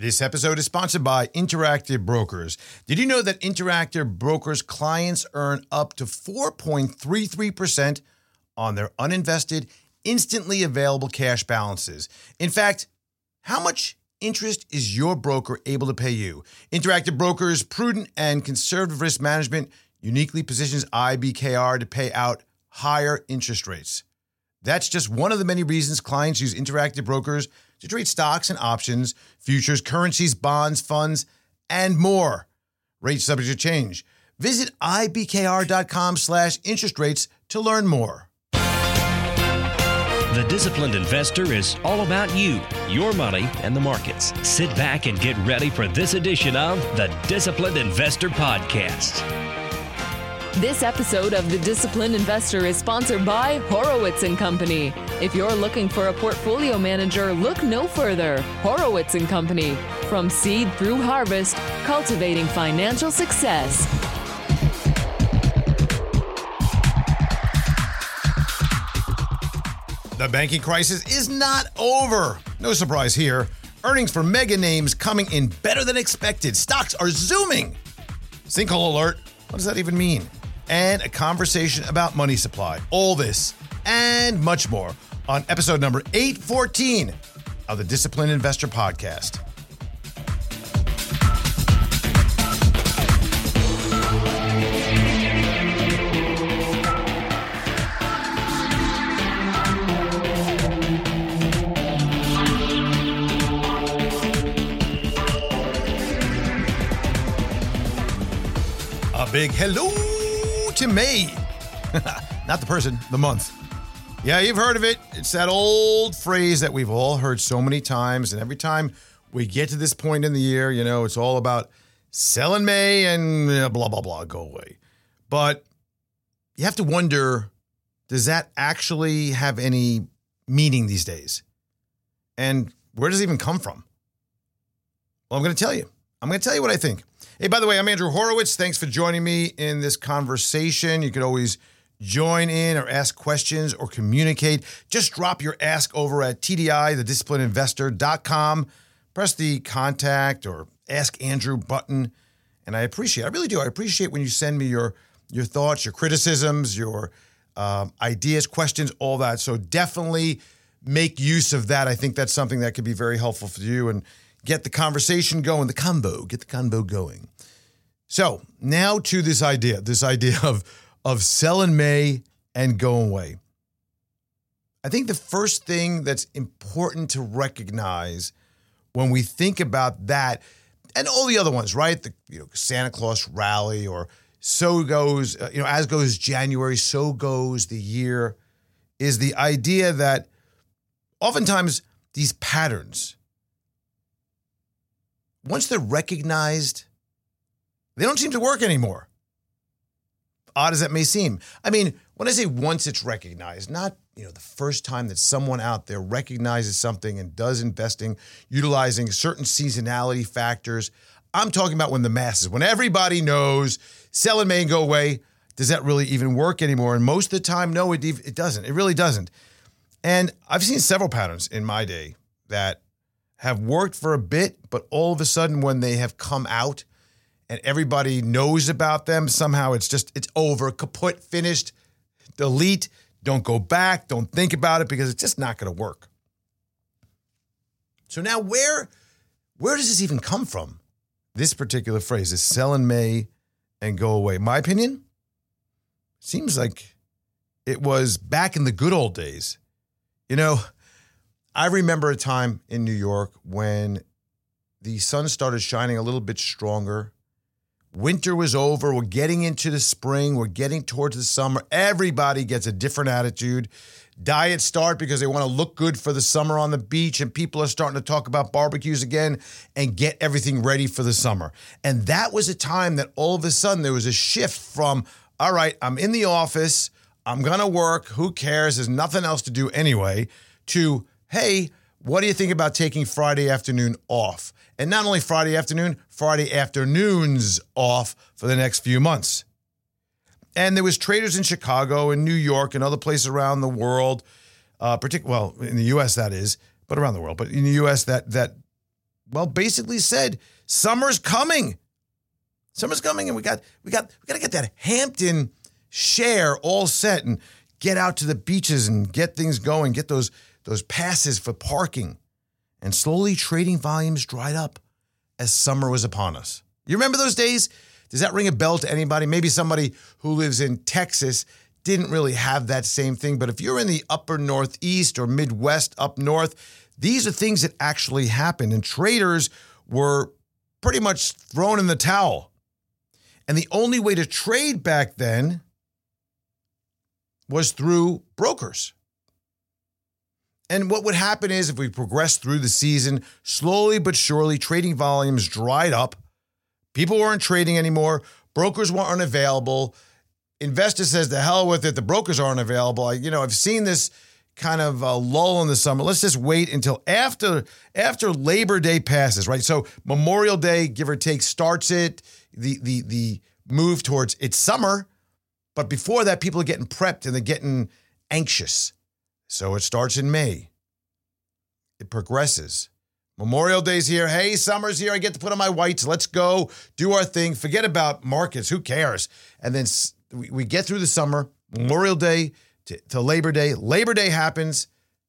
This episode is sponsored by Interactive Brokers. Did you know that Interactive Brokers clients earn up to 4.33% on their uninvested, instantly available cash balances? In fact, how much interest is your broker able to pay you? Interactive Brokers' prudent and conservative risk management uniquely positions IBKR to pay out higher interest rates. That's just one of the many reasons clients use Interactive Brokers to trade stocks and options, futures, currencies, bonds, funds, and more. Rates subject to change. Visit ibkr.com/interest rates to learn more. The Disciplined Investor is all about you, your money, and the markets. Sit back and get ready for this edition of the Disciplined Investor Podcast. This episode of The Disciplined Investor is sponsored by Horowitz & Company. If you're looking for a portfolio manager, look no further. Horowitz & Company. From seed through harvest, cultivating financial success. The banking crisis is not over. No surprise here. Earnings for mega names coming in better than expected. Stocks are zooming. Sinkhole alert. What does that even mean? And a conversation about money supply. All this and much more on episode number 814 of the Disciplined Investor Podcast. A big hello to me. Not the person, the month. Yeah, you've heard of it. It's that old phrase that we've all heard so many times. And every time we get to this point in the year, you know, it's all about sell in May and blah, blah, blah, go away. But you have to wonder, does that actually have any meaning these days? And where does it even come from? Well, I'm going to tell you. I'm going to tell you what I think. Hey, by the way, I'm Andrew Horowitz. Thanks for joining me in this conversation. You could always join in or ask questions or communicate. Just drop your ask over at TDI, thedisciplinedinvestor.com. Press the contact or ask Andrew button. And I appreciate it. I really do. I appreciate when you send me your thoughts, your criticisms, your ideas, questions, all that. So definitely make use of that. I think that's something that could be very helpful for you and get the conversation going, get the combo going. So now to this idea of sell in May and go away. I think the first thing that's important to recognize when we think about that and all the other ones, right? The Santa Claus rally or so goes, as goes January, so goes the year, is the idea that oftentimes these patterns, once they're recognized, they don't seem to work anymore. Odd as that may seem. I mean, when I say once it's recognized, not the first time that someone out there recognizes something and does investing, utilizing certain seasonality factors. I'm talking about when the masses, when everybody knows sell in May and go away, does that really even work anymore? And most of the time, no, it doesn't. It really doesn't. And I've seen several patterns in my day that have worked for a bit, but all of a sudden when they have come out and everybody knows about them, somehow it's over, kaput, finished, delete, don't go back, don't think about it because it's just not going to work. So now where does this even come from? This particular phrase is sell in May and go away. My opinion, seems like it was back in the good old days. I remember a time in New York when the sun started shining a little bit stronger. Winter was over. We're getting into the spring. We're getting towards the summer. Everybody gets a different attitude. Diets start because they want to look good for the summer on the beach, and people are starting to talk about barbecues again and get everything ready for the summer. And that was a time that all of a sudden there was a shift from, all right, I'm in the office. I'm going to work. Who cares? There's nothing else to do anyway, to hey, what do you think about taking Friday afternoon off? And not only Friday afternoon, Friday afternoons off for the next few months. And there was traders in Chicago and New York and other places around the world, in the U.S. that is, but around the world, but in the U.S. that well, basically said, summer's coming. Summer's coming, and we got to get that Hampton share all set and get out to the beaches and get things going, get those passes for parking. And slowly trading volumes dried up as summer was upon us. You remember those days? Does that ring a bell to anybody? Maybe somebody who lives in Texas didn't really have that same thing. But if you're in the upper Northeast or Midwest up north, these are things that actually happened. And traders were pretty much thrown in the towel. And the only way to trade back then was through brokers. And what would happen is if we progressed through the season, slowly but surely, trading volumes dried up. People weren't trading anymore. Brokers weren't available. Investor says, the hell with it. The brokers aren't available. I've seen this kind of lull in the summer. Let's just wait until after Labor Day passes, right? So Memorial Day, give or take, starts it, the move towards it's summer. But before that, people are getting prepped and they're getting anxious. So it starts in May. It progresses. Memorial Day's here. Hey, summer's here. I get to put on my whites. Let's go do our thing. Forget about markets. Who cares? And then we get through the summer, Memorial Day to Labor Day. Labor Day happens,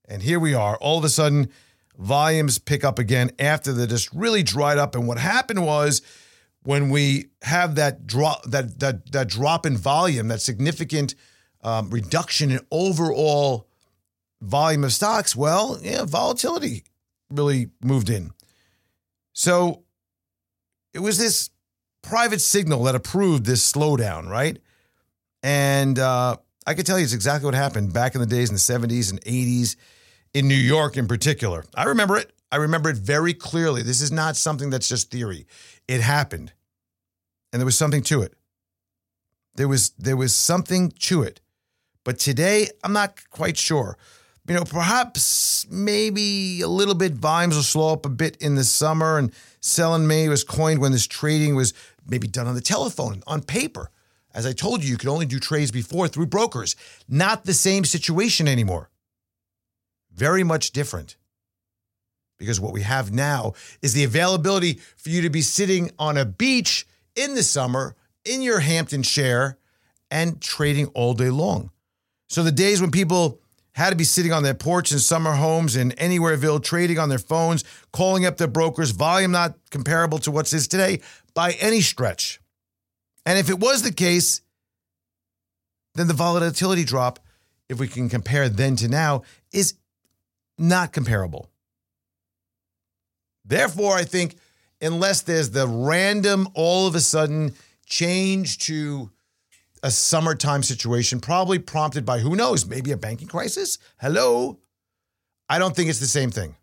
and here we are. All of a sudden, volumes pick up again after they just really dried up. And what happened was when we have that drop in volume, that significant reduction in overall volume of stocks, well, yeah, volatility really moved in. So it was this private signal that approved this slowdown, right? And I can tell you it's exactly what happened back in the days in the 70s and 80s in New York in particular. I remember it. I remember it very clearly. This is not something that's just theory. It happened. And there was something to it. There was something to it. But today, I'm not quite sure. Perhaps maybe a little bit volumes will slow up a bit in the summer, and sell in May was coined when this trading was maybe done on the telephone, on paper. As I told you, you could only do trades before through brokers. Not the same situation anymore. Very much different. Because what we have now is the availability for you to be sitting on a beach in the summer, in your Hampton share, and trading all day long. So the days when people had to be sitting on their porch in summer homes in Anywhereville, trading on their phones, calling up their brokers, volume not comparable to what is today by any stretch. And if it was the case, then the volatility drop, if we can compare then to now, is not comparable. Therefore, I think unless there's the random all of a sudden change to a summertime situation, probably prompted by, who knows, maybe a banking crisis? Hello? I don't think it's the same thing.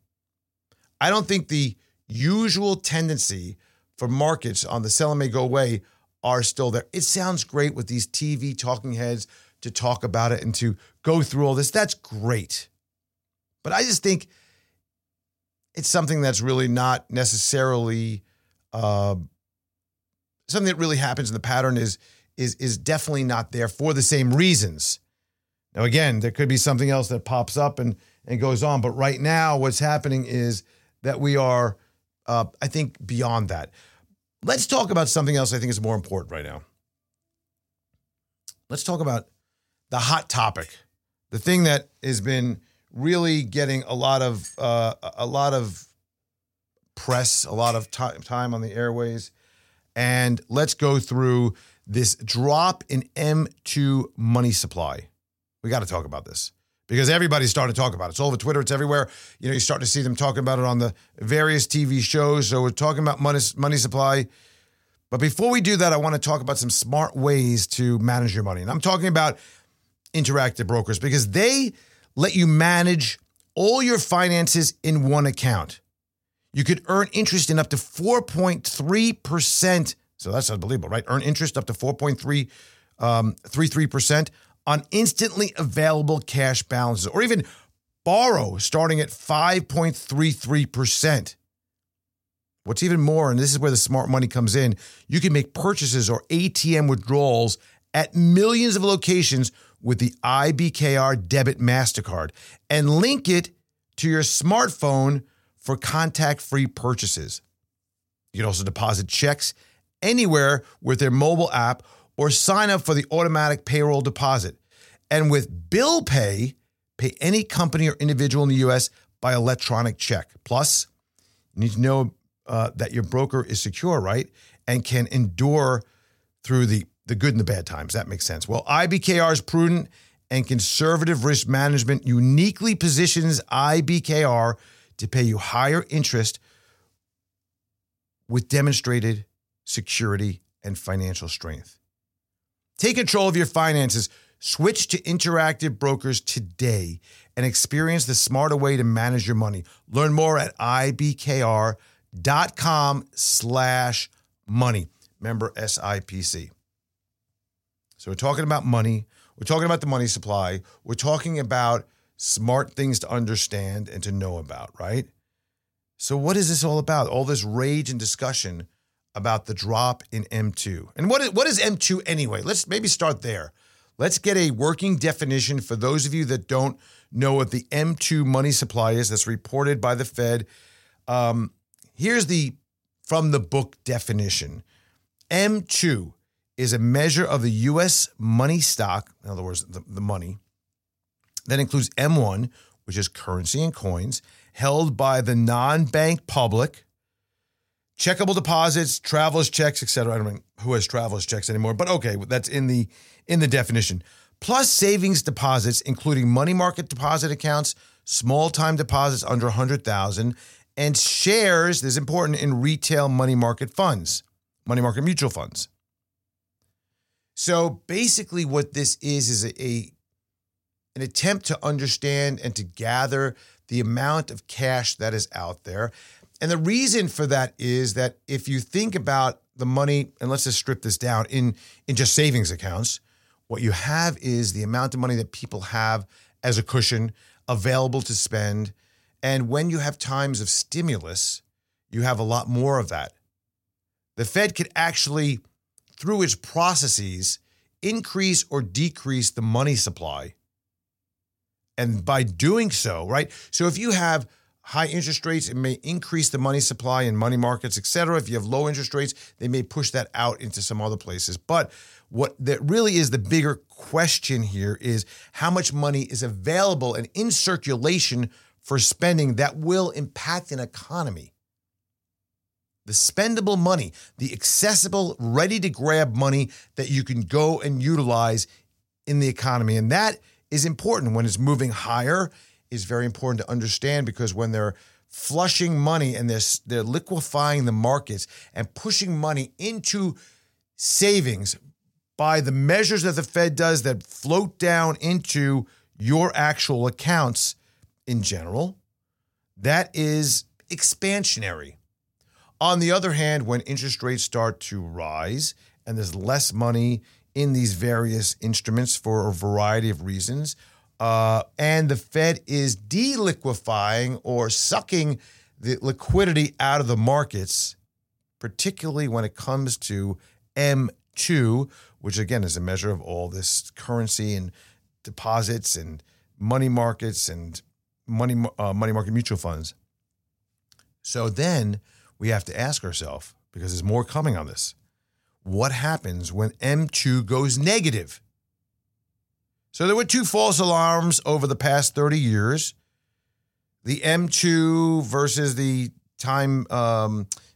I don't think the usual tendency for markets on the sell and may go away are still there. It sounds great with these TV talking heads to talk about it and to go through all this. That's great. But I just think it's something that's really not necessarily something that really happens in the pattern is definitely not there for the same reasons. Now, again, there could be something else that pops up and goes on. But right now, what's happening is that we are, I think, beyond that. Let's talk about something else I think is more important right now. Let's talk about the hot topic, the thing that has been really getting a lot of press, a lot of time on the airways. And let's go through this drop in M2 money supply. We got to talk about this because everybody's starting to talk about it. It's all over Twitter. It's everywhere. You start to see them talking about it on the various TV shows. So we're talking about money supply. But before we do that, I want to talk about some smart ways to manage your money. And I'm talking about Interactive Brokers because they let you manage all your finances in one account. You could earn interest in up to 4.3%. So that's unbelievable, right? Earn interest up to 4.33% on instantly available cash balances, or even borrow starting at 5.33%. What's even more, and this is where the smart money comes in, you can make purchases or ATM withdrawals at millions of locations with the IBKR debit MasterCard and link it to your smartphone for contact-free purchases. You can also deposit checks anywhere with their mobile app or sign up for the automatic payroll deposit. And with Bill Pay, pay any company or individual in the U.S. by electronic check. Plus, you need to know that your broker is secure, right? And can endure through the good and the bad times. That makes sense. Well, IBKR's prudent and conservative risk management uniquely positions IBKR to pay you higher interest with demonstrated security and financial strength. Take control of your finances. Switch to Interactive Brokers today and experience the smarter way to manage your money. Learn more at ibkr.com/money. Member SIPC. So we're talking about money. We're talking about the money supply. We're talking about smart things to understand and to know about, right? So what is this all about? All this rage and discussion about the drop in M2. And what is M2 anyway? Let's maybe start there. Let's get a working definition for those of you that don't know what the M2 money supply is that's reported by the Fed. Here's the from the book definition. M2 is a measure of the U.S. money stock, in other words, the money, that includes M1, which is currency and coins, held by the non-bank public, checkable deposits, traveler's checks, etc. I don't know who has traveler's checks anymore, but okay, that's in the definition. Plus savings deposits, including money market deposit accounts, small-time deposits under 100,000, and shares, this is important, in retail money market funds, money market mutual funds. So basically what this is an attempt to understand and to gather the amount of cash that is out there. And the reason for that is that if you think about the money, and let's just strip this down, in just savings accounts, what you have is the amount of money that people have as a cushion available to spend. And when you have times of stimulus, you have a lot more of that. The Fed could actually, through its processes, increase or decrease the money supply. And by doing so, right? So if you have high interest rates, it may increase the money supply in money markets, et cetera. If you have low interest rates, they may push that out into some other places. But what that really is the bigger question here is how much money is available and in circulation for spending that will impact an economy. The spendable money, the accessible, ready-to-grab money that you can go and utilize in the economy. And that is important when it's moving higher. Is very important to understand because when they're flushing money and they're liquefying the markets and pushing money into savings by the measures that the Fed does that float down into your actual accounts in general, that is expansionary. On the other hand, when interest rates start to rise and there's less money in these various instruments for a variety of reasons, and the Fed is deliquefying or sucking the liquidity out of the markets, particularly when it comes to M2, which again is a measure of all this currency and deposits and money markets and money market mutual funds. So then we have to ask ourselves, because there's more coming on this, what happens when M2 goes negative? So there were two false alarms over the past 30 years, the M2 versus the time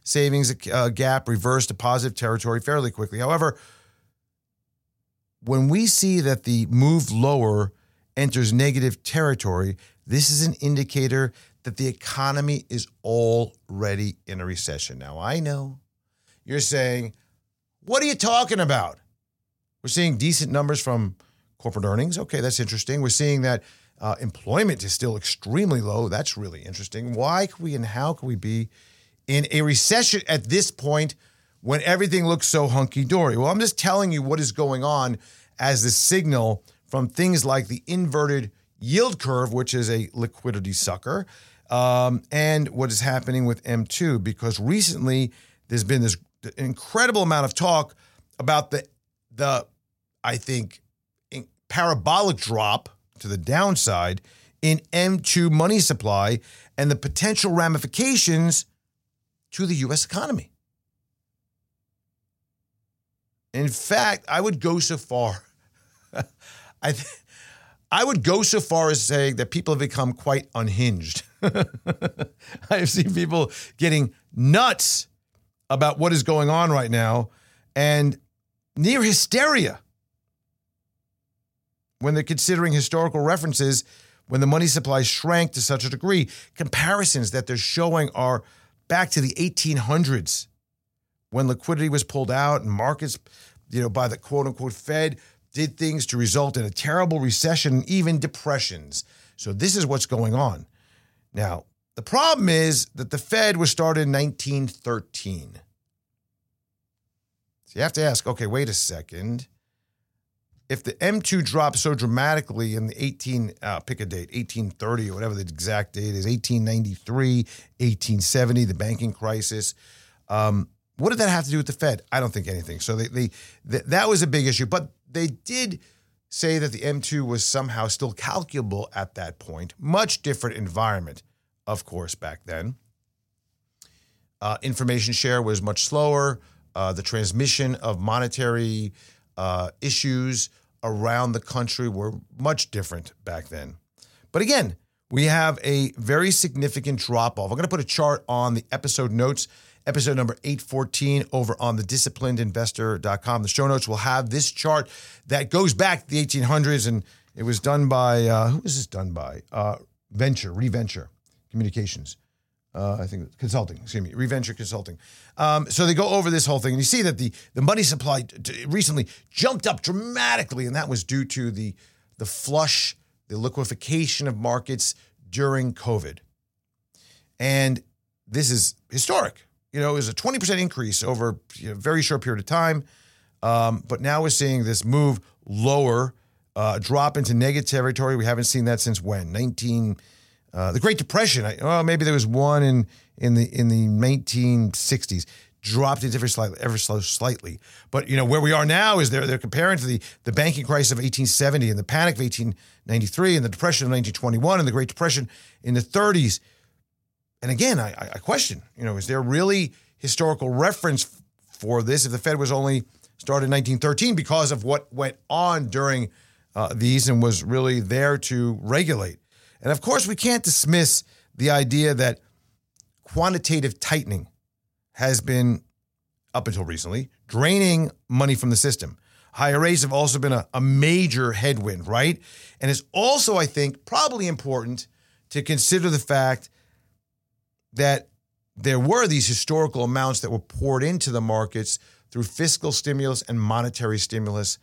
savings gap reversed to positive territory fairly quickly. However, when we see that the move lower enters negative territory, this is an indicator that the economy is already in a recession. Now, I know you're saying, what are you talking about? We're seeing decent numbers from corporate earnings, okay, that's interesting. We're seeing that employment is still extremely low. That's really interesting. Why can we and how can we be in a recession at this point when everything looks so hunky-dory? Well, I'm just telling you what is going on as the signal from things like the inverted yield curve, which is a liquidity sucker, and what is happening with M2, because recently there's been this incredible amount of talk about the I think, parabolic drop to the downside in M2 money supply and the potential ramifications to the U.S. economy. In fact, I would go so far. I would go so far as saying that people have become quite unhinged. I have seen people getting nuts about what is going on right now and near hysteria when they're considering historical references when the money supply shrank to such a degree. Comparisons that they're showing are back to the 1800s when liquidity was pulled out and markets, by the quote-unquote Fed did things to result in a terrible recession and even depressions. So this is what's going on. Now, the problem is that the Fed was started in 1913. So you have to ask, okay, wait a second. If the M2 dropped so dramatically in the 1830 or whatever the exact date is, 1893, 1870, the banking crisis, what did that have to do with the Fed? I don't think anything. So that was a big issue. But they did say that the M2 was somehow still calculable at that point. Much different environment, of course, back then. Information share was much slower. The transmission of monetary issues around the country were much different back then. But again, we have a very significant drop-off. I'm going to put a chart on the episode notes. Episode number 814 over on thedisciplinedinvestor.com. The show notes will have this chart that goes back to the 1800s, and it was done by, who was this done by? ReVenture Communications. Consulting, excuse me, ReVenture Consulting. So they go over this whole thing, and you see that the money supply recently jumped up dramatically, and that was due to the flush, the liquefaction of markets during COVID. And this is historic. It was a 20% increase over a very short period of time. But now we're seeing this move lower, drop into negative territory. We haven't seen that since when? The Great Depression. Maybe there was one in the 1960s. Dropped it ever so slightly. But, where we are now is they're comparing to the banking crisis of 1870 and the panic of 1893 and the Depression of 1921 and the Great Depression in the 30s. And again, I question, is there really historical reference for this if the Fed was only started in 1913 because of what went on during these and was really there to regulate? And of course, we can't dismiss the idea that quantitative tightening has been, up until recently, draining money from the system. Higher rates have also been a major headwind, right? And it's also, I think, probably important to consider the fact that there were these historical amounts that were poured into the markets through fiscal stimulus and monetary stimulus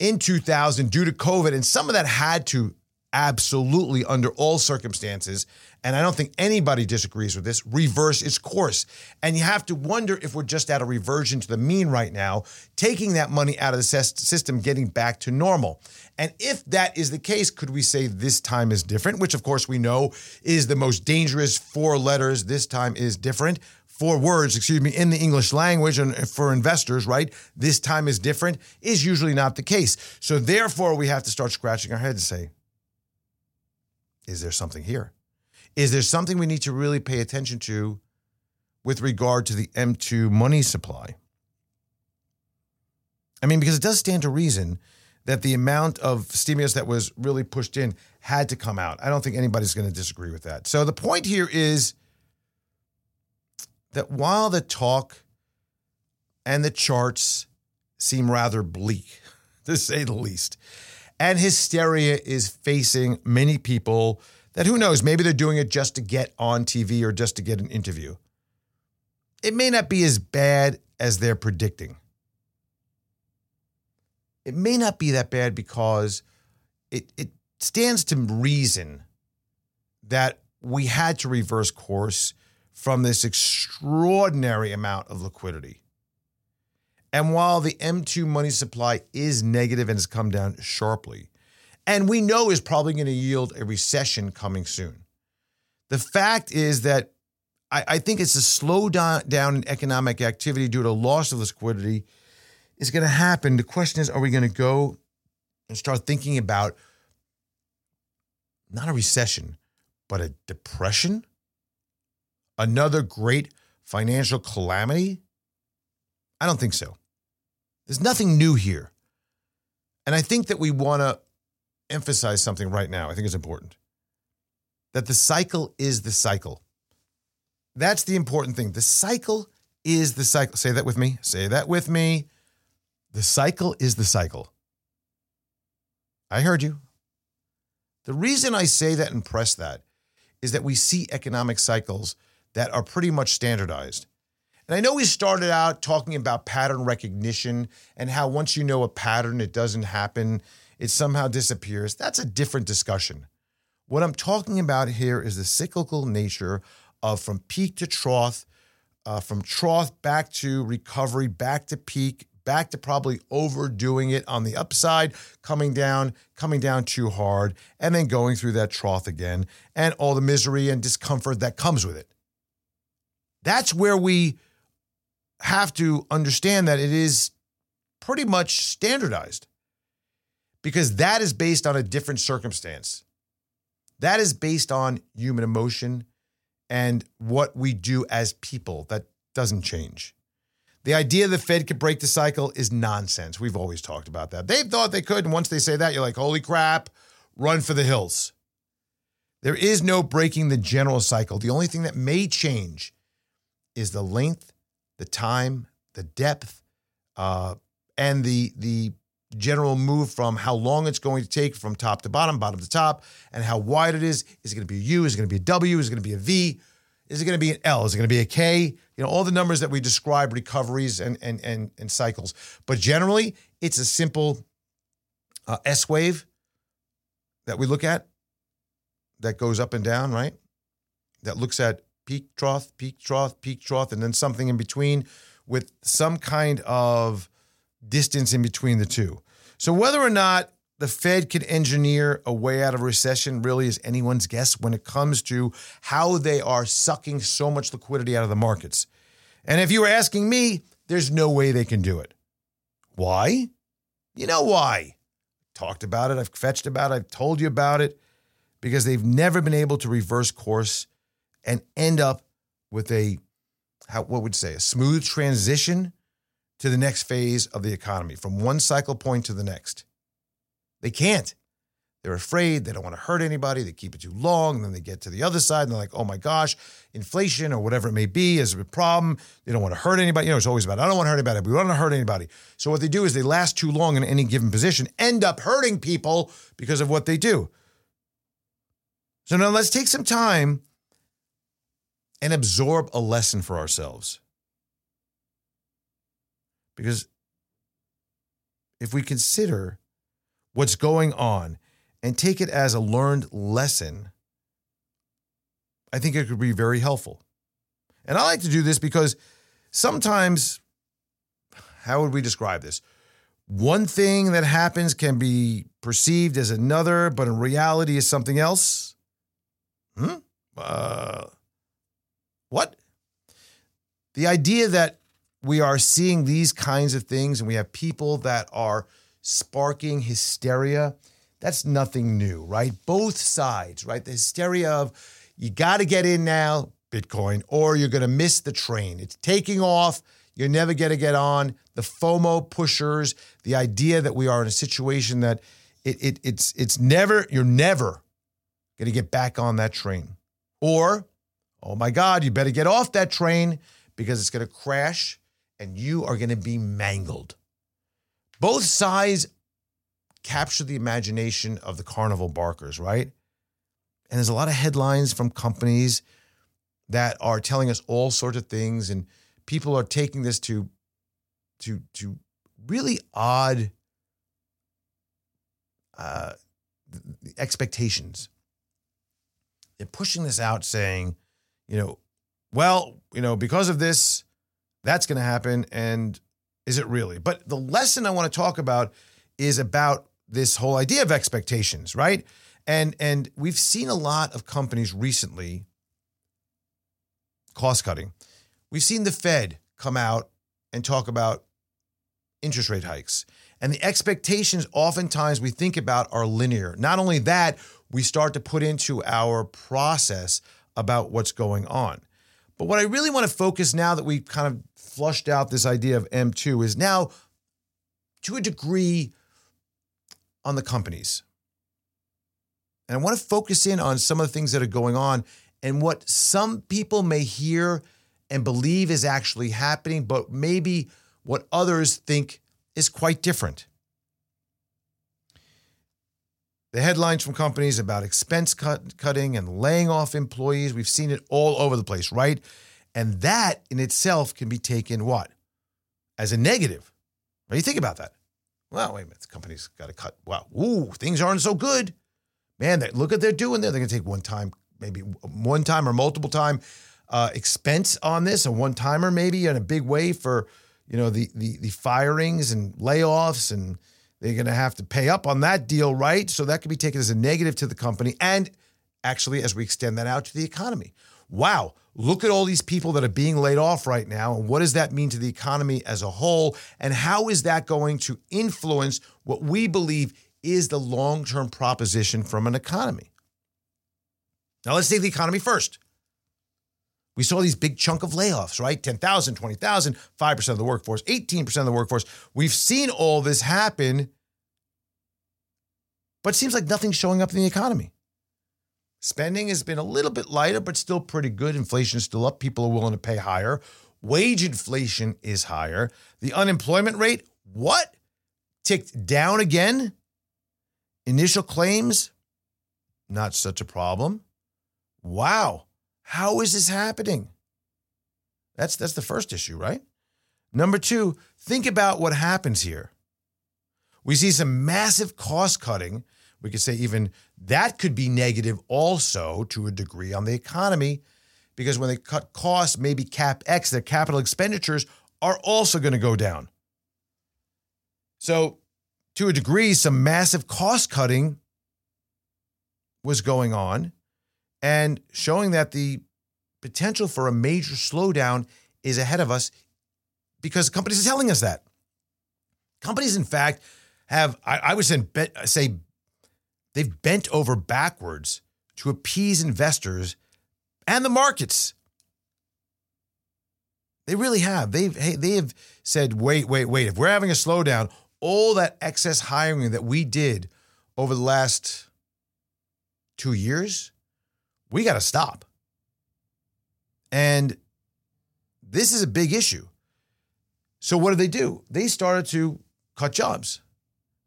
in 2000 due to COVID. And some of that had to absolutely, under all circumstances, and I don't think anybody disagrees with this, reverse its course. And you have to wonder if we're just at a reversion to the mean right now, taking that money out of the system, getting back to normal. And if that is the case, could we say this time is different? Which, of course, we know is the most dangerous four letters. This time is different. Four words, in the English language and for investors, right? This time is different is usually not the case. So therefore, we have to start scratching our heads and say, is there something here? Is there something we need to really pay attention to with regard to the M2 money supply? Because it does stand to reason that the amount of stimulus that was really pushed in had to come out. I don't think anybody's going to disagree with that. So the point here is that while the talk and the charts seem rather bleak, to say the least, and hysteria is facing many people that, who knows, maybe they're doing it just to get on TV or just to get an interview. It may not be as bad as they're predicting. It may not be that bad because it stands to reason that we had to reverse course from this extraordinary amount of liquidity. And while the M2 money supply is negative and has come down sharply, and we know is probably going to yield a recession coming soon, the fact is that I think it's a slowdown in economic activity due to loss of liquidity is going to happen. The question is, are we going to go and start thinking about not a recession, but a depression? Another great financial calamity? I don't think so. There's nothing new here. And I think that we want to emphasize something right now. I think it's important. That the cycle is the cycle. That's the important thing. The cycle is the cycle. Say that with me. Say that with me. The cycle is the cycle. I heard you. The reason I say that and press that is that we see economic cycles that are pretty much standardized. And I know we started out talking about pattern recognition and how once you know a pattern, it doesn't happen. It somehow disappears. That's a different discussion. What I'm talking about here is the cyclical nature of from peak to trough, from trough back to recovery, back to peak, back to probably overdoing it on the upside, coming down too hard, and then going through that trough again, and all the misery and discomfort that comes with it. That's where we have to understand that it is pretty much standardized because that is based on a different circumstance. That is based on human emotion and what we do as people. That doesn't change. The idea the Fed could break the cycle is nonsense. We've always talked about that. They thought they could, and once they say that, you're like, holy crap, run for the hills. There is no breaking the general cycle. The only thing that may change is the length, the time, the depth, and the general move from how long it's going to take from top to bottom, bottom to top, and how wide it is. Is it going to be a U? Is it going to be a W? Is it going to be a V? Is it going to be an L? Is it going to be a K? You know, all the numbers that we describe recoveries and cycles. But generally, it's a simple S wave that we look at that goes up and down, right? That looks at peak, trough, peak, trough, peak, trough, and then something in between with some kind of distance in between the two. So whether or not the Fed can engineer a way out of recession really is anyone's guess when it comes to how they are sucking so much liquidity out of the markets. And if you were asking me, there's no way they can do it. Why? You know why. Talked about it. I've fetched about it. I've told you about it. Because they've never been able to reverse course and end up with a smooth transition to the next phase of the economy from one cycle point to the next. They can't. They're afraid. They don't want to hurt anybody. They keep it too long. And then they get to the other side and they're like, oh my gosh, inflation or whatever it may be is a problem. They don't want to hurt anybody. You know, it's always about, I don't want to hurt anybody. We don't want to hurt anybody. So what they do is they last too long in any given position, end up hurting people because of what they do. So now let's take some time and absorb a lesson for ourselves. Because if we consider what's going on and take it as a learned lesson, I think it could be very helpful. And I like to do this because sometimes, how would we describe this? One thing that happens can be perceived as another, but in reality is something else. What? The idea that we are seeing these kinds of things and we have people that are sparking hysteria, that's nothing new, right? Both sides, right? The hysteria of you got to get in now, Bitcoin, or you're going to miss the train. It's taking off. You're never going to get on. The FOMO pushers, the idea that we are in a situation that you're never going to get back on that train. Or, oh my God, you better get off that train because it's going to crash and you are going to be mangled. Both sides capture the imagination of the carnival barkers, right? And there's a lot of headlines from companies that are telling us all sorts of things, and people are taking this to really odd expectations. They're pushing this out saying, because of this, that's going to happen, and is it really? But the lesson I want to talk about is about this whole idea of expectations, right? And we've seen a lot of companies recently cost cutting. We've seen the Fed come out and talk about interest rate hikes. And the expectations oftentimes we think about are linear. Not only that, we start to put into our process about what's going on. But what I really want to focus now that we've kind of flushed out this idea of M2 is now to a degree on the companies. And I want to focus in on some of the things that are going on and what some people may hear and believe is actually happening, but maybe what others think is quite different. The headlines from companies about expense cutting and laying off employees, we've seen it all over the place, right? And that in itself can be taken what? As a negative. Now you think about that. Well, wait a minute, the company's got to cut. Wow, ooh, things aren't so good. Man, look at they're doing there. They're going to take maybe one time or multiple time expense on this, a one-timer maybe in a big way for, you know, the firings and layoffs, and they're going to have to pay up on that deal, right? So that could be taken as a negative to the company and actually as we extend that out to the economy. Wow, look at all these people that are being laid off right now, and what does that mean to the economy as a whole, and how is that going to influence what we believe is the long-term proposition from an economy? Now let's take the economy first. We saw these big chunk of layoffs, right? 10,000, 20,000, 5% of the workforce, 18% of the workforce. We've seen all this happen, but it seems like nothing's showing up in the economy. Spending has been a little bit lighter, but still pretty good. Inflation is still up. People are willing to pay higher. Wage inflation is higher. The unemployment rate, what? Ticked down again. Initial claims, not such a problem. Wow. How is this happening? That's the first issue, right? Number two, think about what happens here. We see some massive cost cutting. We could say even that could be negative also to a degree on the economy, because when they cut costs, maybe CapEx, their capital expenditures are also going to go down. So to a degree, some massive cost cutting was going on, and showing that the potential for a major slowdown is ahead of us because companies are telling us that. Companies, in fact, have, I would say they've bent over backwards to appease investors and the markets. They really have. They have said, wait, if we're having a slowdown, all that excess hiring that we did over the last 2 years, we got to stop. And this is a big issue. So what do? They started to cut jobs.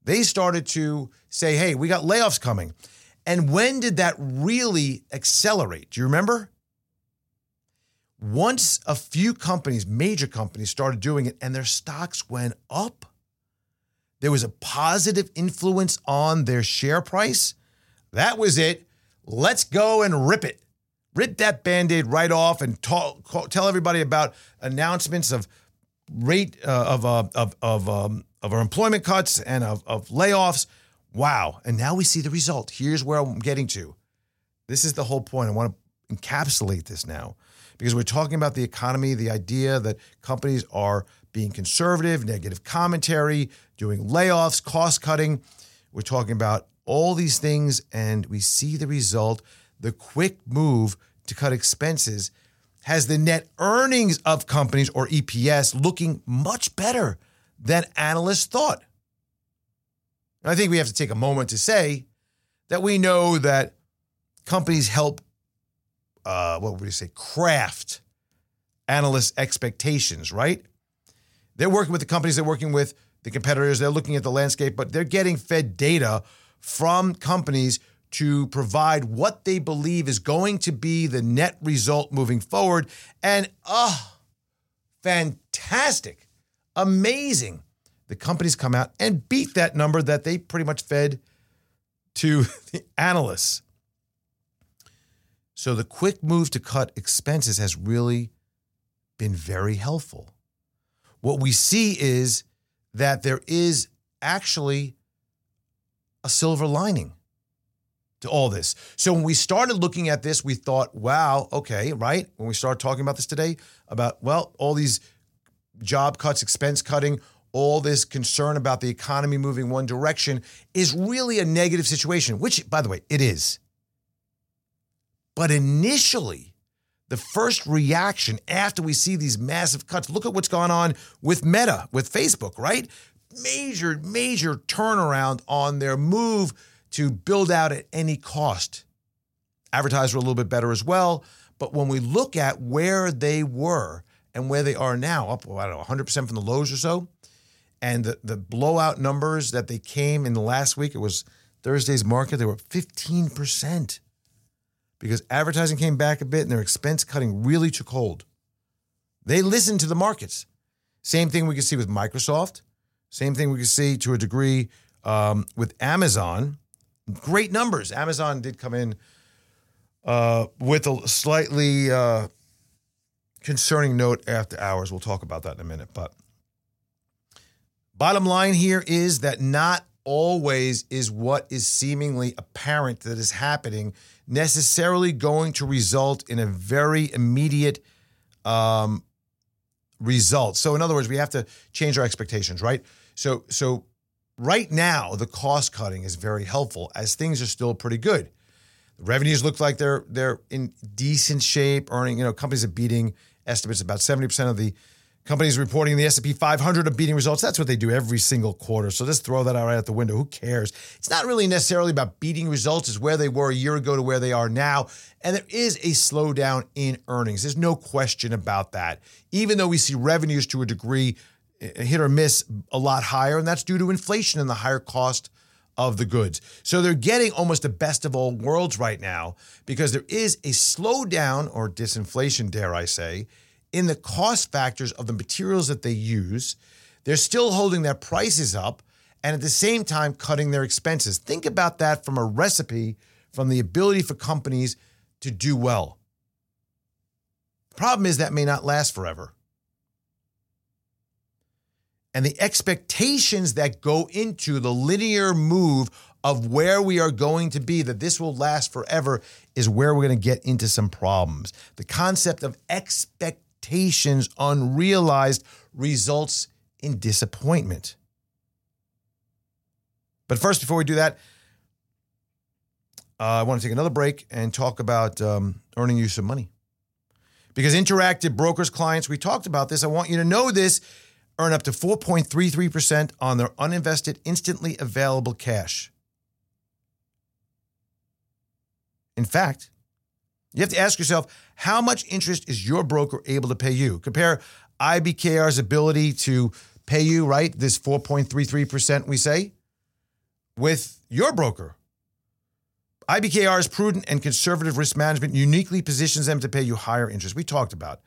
They started to say, hey, we got layoffs coming. And when did that really accelerate? Do you remember? Once a few companies, major companies, started doing it and their stocks went up, there was a positive influence on their share price. That was it. Let's go and rip it. Rip that Band-Aid right off and tell everybody about announcements of rate of our employment cuts and of layoffs. Wow. And now we see the result. Here's where I'm getting to. This is the whole point. I want to encapsulate this now because we're talking about the economy, the idea that companies are being conservative, negative commentary, doing layoffs, cost cutting. We're talking about all these things, and we see the result. The quick move to cut expenses has the net earnings of companies, or EPS, looking much better than analysts thought. And I think we have to take a moment to say that we know that companies help, craft analysts' expectations, right? They're working with the companies, they're working with the competitors, they're looking at the landscape, but they're getting fed data from companies to provide what they believe is going to be the net result moving forward. And, fantastic, amazing. The companies come out and beat that number that they pretty much fed to the analysts. So the quick move to cut expenses has really been very helpful. What we see is that there is actually a silver lining to all this. So when we started looking at this, we thought, wow, okay, right? When we started talking about this today, about, well, all these job cuts, expense cutting, all this concern about the economy moving one direction is really a negative situation, which, by the way, it is. But initially, the first reaction after we see these massive cuts, look at what's gone on with Meta, with Facebook, right? Major, major turnaround on their move to build out at any cost. Advertisers are a little bit better as well. But when we look at where they were and where they are now, up, I don't know, 100% from the lows or so, and the blowout numbers that they came in the last week, it was Thursday's market, they were up 15%. Because advertising came back a bit and their expense cutting really took hold. They listened to the markets. Same thing we could see with Microsoft. Same thing we could see to a degree with Amazon. Great numbers. Amazon did come in with a slightly concerning note after hours. We'll talk about that in a minute. But bottom line here is that not always is what is seemingly apparent that is happening necessarily going to result in a very immediate result. So in other words, we have to change our expectations, right? So right now, the cost cutting is very helpful as things are still pretty good. The revenues look like they're in decent shape, earning, you know, companies are beating estimates. About 70% of the companies reporting the S&P 500 are beating results. That's what they do every single quarter. So just throw that out right out the window. Who cares? It's not really necessarily about beating results. It's where they were a year ago to where they are now. And there is a slowdown in earnings. There's no question about that. Even though we see revenues to a degree hit or miss a lot higher, and that's due to inflation and the higher cost of the goods. So they're getting almost the best of all worlds right now because there is a slowdown or disinflation, dare I say, in the cost factors of the materials that they use. They're still holding their prices up and at the same time cutting their expenses. Think about that from a recipe, from the ability for companies to do well. The problem is that may not last forever. And the expectations that go into the linear move of where we are going to be, that this will last forever, is where we're going to get into some problems. The concept of expectations. Unrealized results in disappointment. But first, before we do that, I want to take another break and talk about earning you some money. Because Interactive Brokers clients, we talked about this. I want you to know this. Earn up to 4.33% on their uninvested, instantly available cash. In fact, you have to ask yourself, how much interest is your broker able to pay you? Compare IBKR's ability to pay you, right, this 4.33% we say, with your broker. IBKR's prudent and conservative risk management uniquely positions them to pay you higher interest. We talked about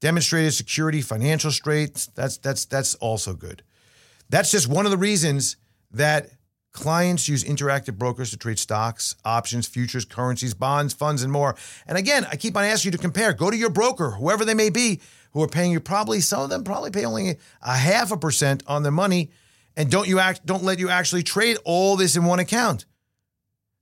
demonstrated security, financial strength. That's also good. That's just one of the reasons that clients use Interactive Brokers to trade stocks, options, futures, currencies, bonds, funds, and more. And again, I keep on asking you to compare. Go to your broker, whoever they may be, who are paying you probably, some of them probably pay only 0.5% on their money, and don't let you actually trade all this in one account.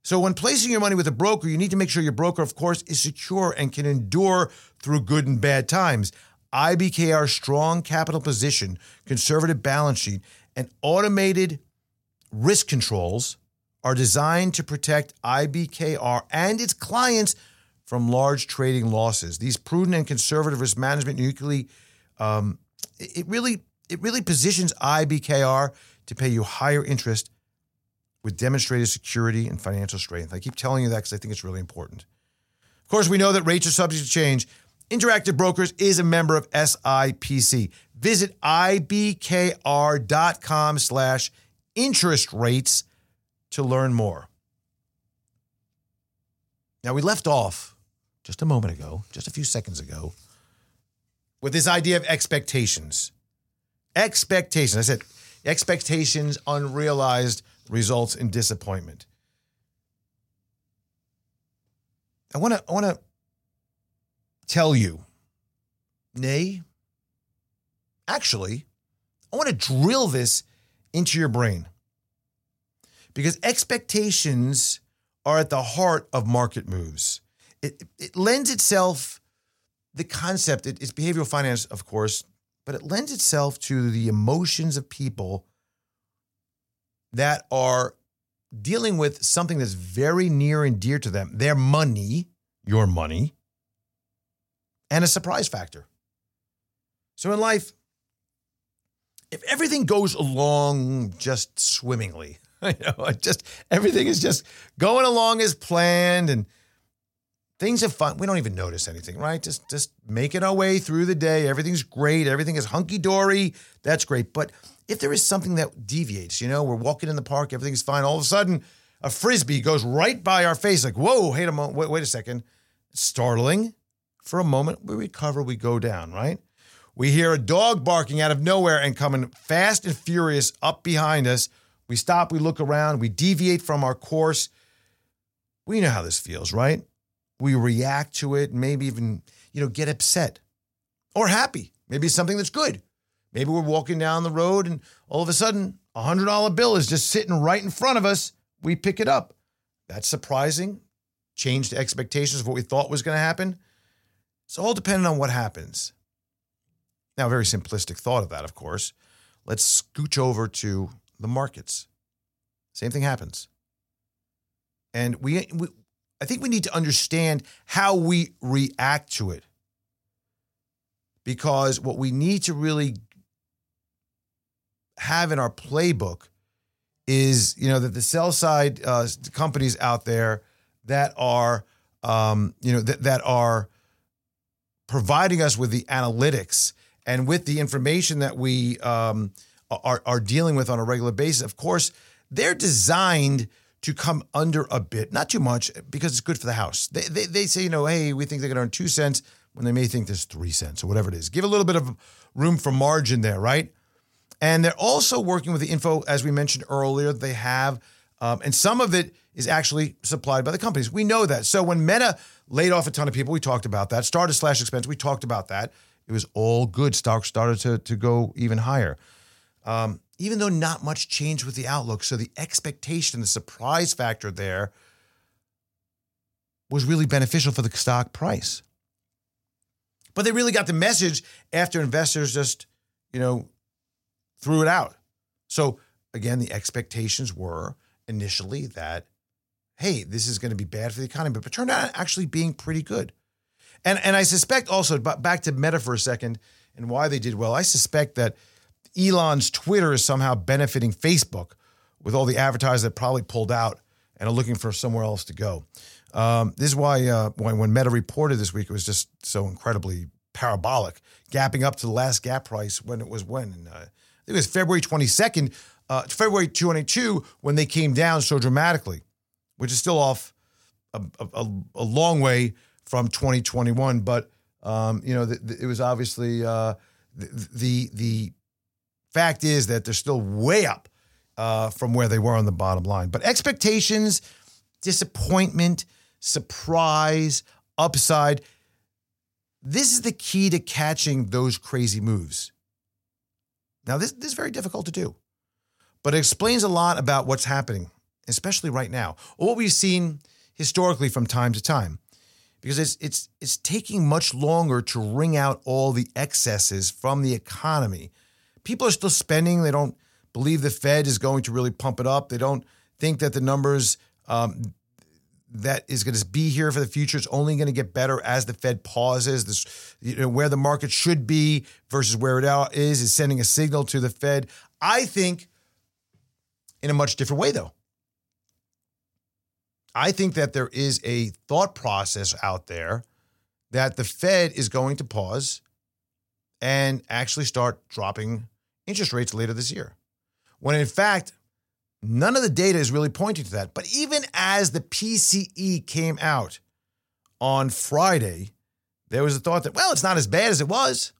So when placing your money with a broker, you need to make sure your broker, of course, is secure and can endure through good and bad times. IBKR's strong capital position, conservative balance sheet, and automated risk controls are designed to protect IBKR and its clients from large trading losses. These prudent and conservative risk management uniquely, it really positions IBKR to pay you higher interest with demonstrated security and financial strength. I keep telling you that because I think it's really important. Of course, we know that rates are subject to change. Interactive Brokers is a member of SIPC. Visit ibkr.com/interest rates to learn more. Now, we left off just a moment ago, just a few seconds ago, with this idea of expectations. Expectations. I said expectations, unrealized results in disappointment. I want to tell you, I want to drill this into your brain. Because expectations are at the heart of market moves. It lends itself, the concept, it's behavioral finance, of course, but it lends itself to the emotions of people that are dealing with something that's very near and dear to them, their money, your money, and a surprise factor. So in life, if everything goes along just swimmingly, everything is just going along as planned and things are fun. We don't even notice anything, right? Just making our way through the day. Everything's great. Everything is hunky-dory. That's great. But if there is something that deviates, we're walking in the park, everything's fine. All of a sudden, a Frisbee goes right by our face like, whoa, wait a second. Startling. For a moment, we recover, we go down, right? We hear a dog barking out of nowhere and coming fast and furious up behind us. We stop, we look around, we deviate from our course. We know how this feels, right? We react to it, maybe even, get upset or happy. Maybe it's something that's good. Maybe we're walking down the road and all of a sudden, a $100 bill is just sitting right in front of us. We pick it up. That's surprising. Changed the expectations of what we thought was going to happen. It's all dependent on what happens. Now, a very simplistic thought of that, of course. Let's scooch over to the markets. Same thing happens. And I think we need to understand how we react to it. Because what we need to really have in our playbook is, that the sell-side companies out there that are, that are providing us with the analytics and with the information that we are dealing with on a regular basis, of course, they're designed to come under a bit, not too much, because it's good for the house. They say, hey, we think they're going to earn 2 cents when they may think there's 3 cents or whatever it is. Give a little bit of room for margin there, right? And they're also working with the info, as we mentioned earlier, they have, and some of it is actually supplied by the companies. We know that. So when Meta laid off a ton of people, we talked about that. Started slash expense, we talked about that. It was all good. Stock started to go even higher. Even though not much changed with the outlook. So the expectation, the surprise factor there was really beneficial for the stock price. But they really got the message after investors just, threw it out. So again, the expectations were initially that, hey, this is going to be bad for the economy, but it turned out actually being pretty good. And I suspect also, back to Meta for a second and why they did well, I suspect that Elon's Twitter is somehow benefiting Facebook with all the advertisers that probably pulled out and are looking for somewhere else to go. This is why when Meta reported this week, it was just so incredibly parabolic, gapping up to the last gap price I think it was February 22nd, February 2022, when they came down so dramatically, which is still off a long way from 2021. But, it was obviously the fact is that they're still way up from where they were on the bottom line. But expectations, disappointment, surprise, upside, this is the key to catching those crazy moves. Now, this is very difficult to do, but it explains a lot about what's happening, especially right now, or what we've seen historically from time to time, because it's taking much longer to wring out all the excesses from the economy. People are still spending. They don't believe the Fed is going to really pump it up. They don't think that the numbers that is going to be here for the future is only going to get better as the Fed pauses. This, where the market should be versus where it is sending a signal to the Fed. I think in a much different way, though. I think that there is a thought process out there that the Fed is going to pause and actually start dropping interest rates later this year, when in fact, none of the data is really pointing to that. But even as the PCE came out on Friday, there was a thought that, well, it's not as bad as it was.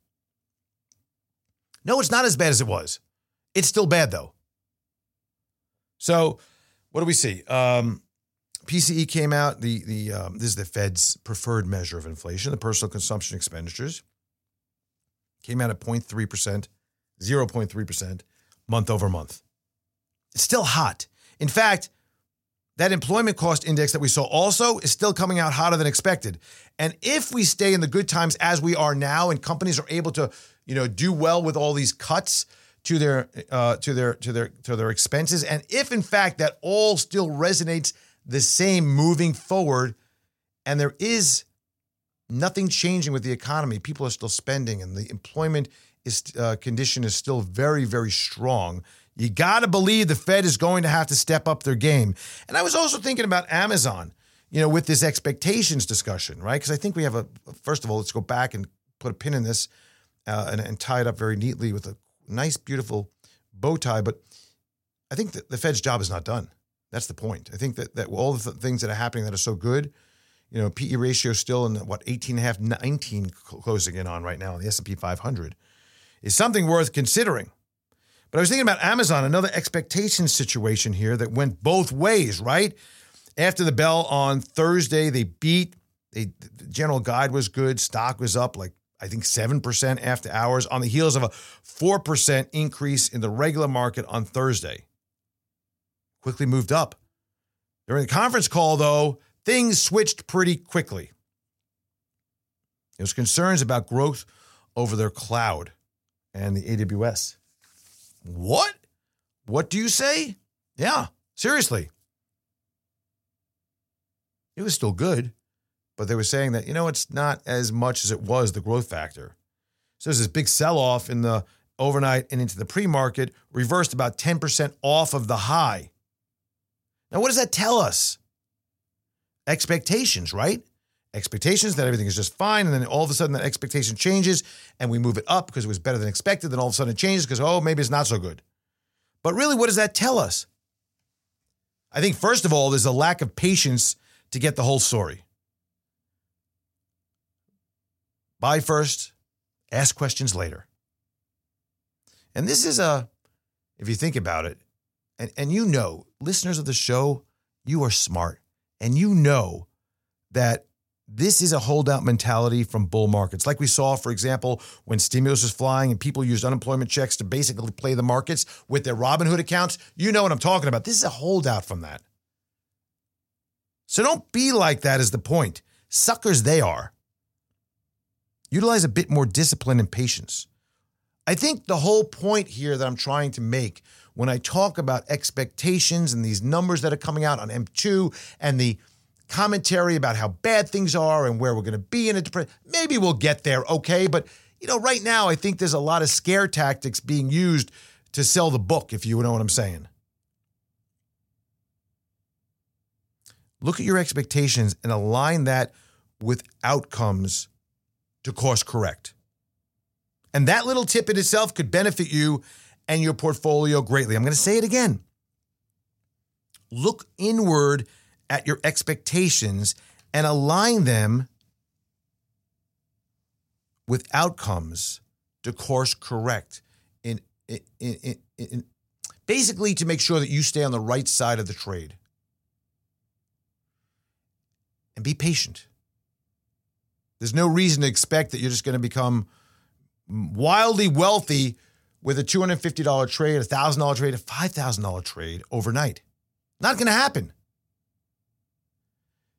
No, it's not as bad as it was. It's still bad, though. So what do we see? PCE came out. This is the Fed's preferred measure of inflation, the personal consumption expenditures. Came out at 0.3%, 0.3% month over month. It's still hot. In fact, that employment cost index that we saw also is still coming out hotter than expected. And if we stay in the good times as we are now, and companies are able to, do well with all these cuts to their expenses, and if in fact that all still resonates the same moving forward, and there is nothing's changing with the economy. People are still spending, and the employment is condition is still very, very strong. You got to believe the Fed is going to have to step up their game. And I was also thinking about Amazon, you know, with this expectations discussion, right? Because I think we have a, first of all, let's go back and put a pin in this and tie it up very neatly with a nice, beautiful bow tie. But I think that the Fed's job is not done. That's the point. I think that all the things that are happening that are so good, you know, PE ratio still in the, 18.5, 19 closing in on right now in the S&P 500 is something worth considering. But I was thinking about Amazon, another expectation situation here that went both ways, right? After the bell on Thursday, they beat. The general guide was good. Stock was up like, I think, 7% after hours on the heels of a 4% increase in the regular market on Thursday. Quickly moved up. During the conference call, though, things switched pretty quickly. There was concerns about growth over their cloud and the AWS. What? What do you say? Yeah, seriously. It was still good, but they were saying that, you know, it's not as much as it was the growth factor. So there's this big sell-off in the overnight and into the pre-market, reversed about 10% off of the high. Now, what does that tell us? Expectations, right? Expectations that everything is just fine, and then all of a sudden that expectation changes, and we move it up because it was better than expected, then all of a sudden it changes because, oh, maybe it's not so good. But really, what does that tell us? I think, first of all, there's a lack of patience to get the whole story. Buy first, ask questions later. And this is a, if you think about it, and you know, listeners of the show, you are smart. And you know that this is a holdout mentality from bull markets. Like we saw, for example, when stimulus was flying and people used unemployment checks to basically play the markets with their Robinhood accounts. You know what I'm talking about. This is a holdout from that. So don't be like that is the point. Suckers they are. Utilize a bit more discipline and patience. I think the whole point here that I'm trying to make when I talk about expectations and these numbers that are coming out on M2 and the commentary about how bad things are and where we're going to be in a depression, maybe we'll get there, okay? But, you know, right now I think there's a lot of scare tactics being used to sell the book, if you know what I'm saying. Look at your expectations and align that with outcomes to course correct. And that little tip in itself could benefit you and your portfolio greatly. I'm going to say it again. Look inward at your expectations and align them with outcomes to course correct in basically to make sure that you stay on the right side of the trade. And be patient. There's no reason to expect that you're just going to become wildly wealthy with a $250 trade, a $1,000 trade, a $5,000 trade overnight. Not going to happen.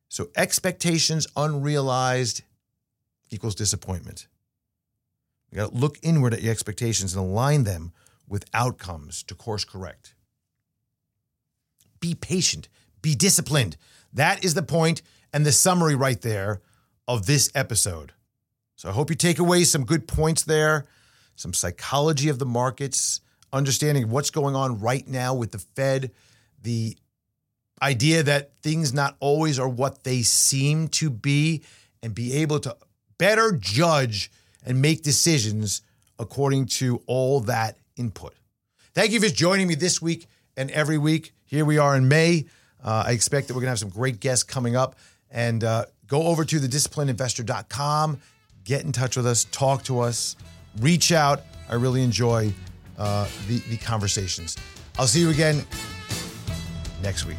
So expectations unrealized equals disappointment. You got to look inward at your expectations and align them with outcomes to course correct. Be patient. Be disciplined. That is the point and the summary right there of this episode. So I hope you take away some good points there, some psychology of the markets, understanding what's going on right now with the Fed, the idea that things not always are what they seem to be, and be able to better judge and make decisions according to all that input. Thank you for joining me this week and every week. Here we are in May. I expect that we're going to have some great guests coming up. And go over to thedisciplinedinvestor.com. Get in touch with us. Talk to us. Reach out. I really enjoy the conversations. I'll see you again next week.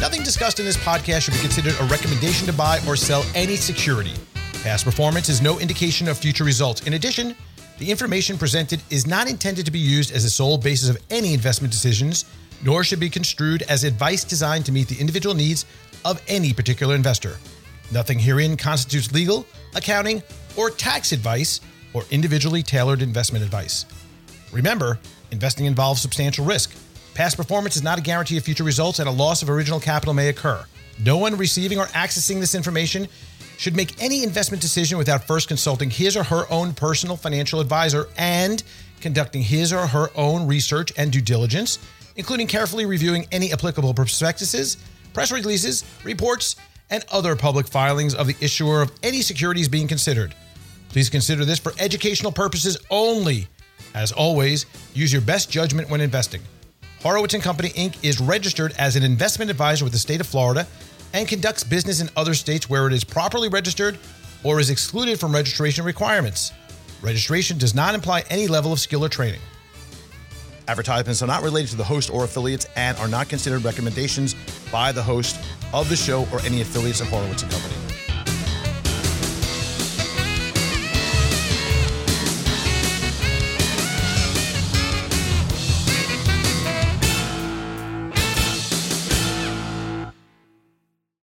Nothing discussed in this podcast should be considered a recommendation to buy or sell any security. Past performance is no indication of future results. In addition, the information presented is not intended to be used as a sole basis of any investment decisions, nor should be construed as advice designed to meet the individual needs of any particular investor. Nothing herein constitutes legal, accounting, or tax advice or individually tailored investment advice. Remember, investing involves substantial risk. Past performance is not a guarantee of future results, and a loss of original capital may occur. No one receiving or accessing this information should make any investment decision without first consulting his or her own personal financial advisor and conducting his or her own research and due diligence, including carefully reviewing any applicable prospectuses, press releases, reports, and other public filings of the issuer of any securities being considered. Please consider this for educational purposes only. As always, use your best judgment when investing. Horowitz & Company, Inc. is registered as an investment advisor with the state of Florida and conducts business in other states where it is properly registered or is excluded from registration requirements. Registration does not imply any level of skill or training. Advertisements are not related to the host or affiliates and are not considered recommendations by the host of the show or any affiliates of Horowitz & Company.